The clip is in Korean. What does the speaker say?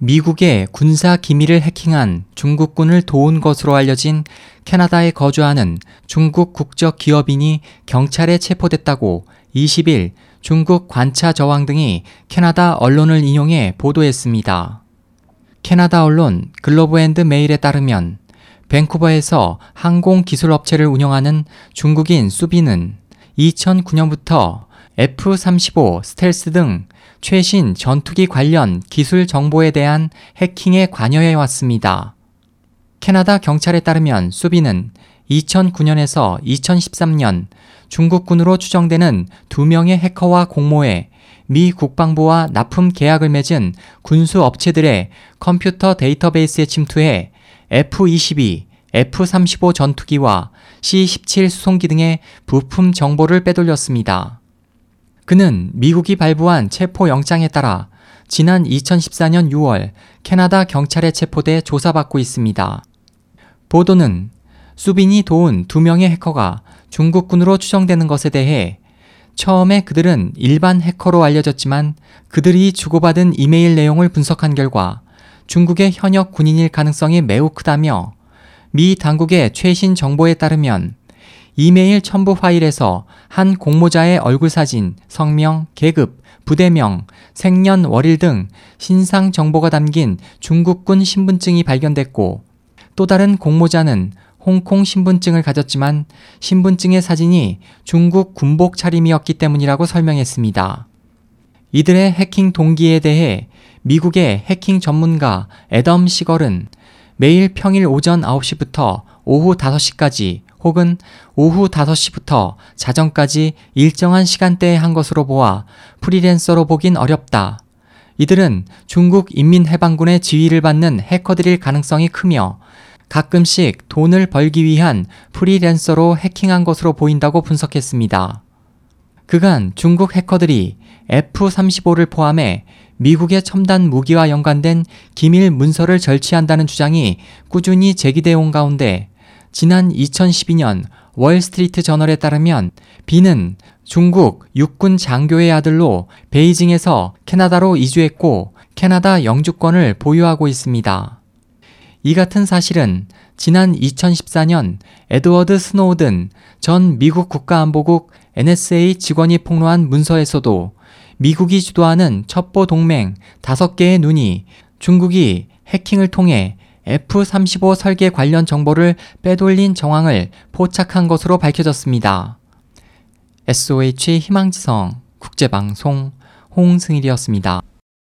미국의 군사 기밀을 해킹한 중국군을 도운 것으로 알려진 캐나다에 거주하는 중국 국적 기업인이 경찰에 체포됐다고 20일 중국 관차 저왕 등이 캐나다 언론을 인용해 보도했습니다. 캐나다 언론 글로브 앤드 메일에 따르면 밴쿠버에서 항공기술업체를 운영하는 중국인 수비는 2009년부터 F-35 스텔스 등 최신 전투기 관련 기술 정보에 대한 해킹에 관여해 왔습니다. 캐나다 경찰에 따르면 수비는 2009년에서 2013년 중국군으로 추정되는 2명의 해커와 공모해 미 국방부와 납품 계약을 맺은 군수 업체들의 컴퓨터 데이터베이스에 침투해 F-22, F-35 전투기와 C-17 수송기 등의 부품 정보를 빼돌렸습니다. 그는 미국이 발부한 체포영장에 따라 지난 2014년 6월 캐나다 경찰에 체포돼 조사받고 있습니다. 보도는 수빈이 도운 2명의 해커가 중국군으로 추정되는 것에 대해 처음에 그들은 일반 해커로 알려졌지만 그들이 주고받은 이메일 내용을 분석한 결과 중국의 현역 군인일 가능성이 매우 크다며 미 당국의 최신 정보에 따르면 이메일 첨부 파일에서 한 공모자의 얼굴 사진, 성명, 계급, 부대명, 생년월일 등 신상 정보가 담긴 중국군 신분증이 발견됐고 또 다른 공모자는 홍콩 신분증을 가졌지만 신분증의 사진이 중국 군복 차림이었기 때문이라고 설명했습니다. 이들의 해킹 동기에 대해 미국의 해킹 전문가 애덤 시걸은 매일 평일 오전 9시부터 오후 5시까지 혹은 오후 5시부터 자정까지 일정한 시간대에 한 것으로 보아 프리랜서로 보긴 어렵다. 이들은 중국 인민해방군의 지휘를 받는 해커들일 가능성이 크며 가끔씩 돈을 벌기 위한 프리랜서로 해킹한 것으로 보인다고 분석했습니다. 그간 중국 해커들이 F-35를 포함해 미국의 첨단 무기와 연관된 기밀 문서를 절취한다는 주장이 꾸준히 제기되어 온 가운데 지난 2012년 월스트리트 저널에 따르면 비는 중국 육군 장교의 아들로 베이징에서 캐나다로 이주했고 캐나다 영주권을 보유하고 있습니다. 이 같은 사실은 지난 2014년 에드워드 스노든 전 미국 국가안보국 NSA 직원이 폭로한 문서에서도 미국이 주도하는 첩보 동맹 5개의 눈이 중국이 해킹을 통해 F-35 설계 관련 정보를 빼돌린 정황을 포착한 것으로 밝혀졌습니다. SOH 희망지성 국제방송 홍승일이었습니다.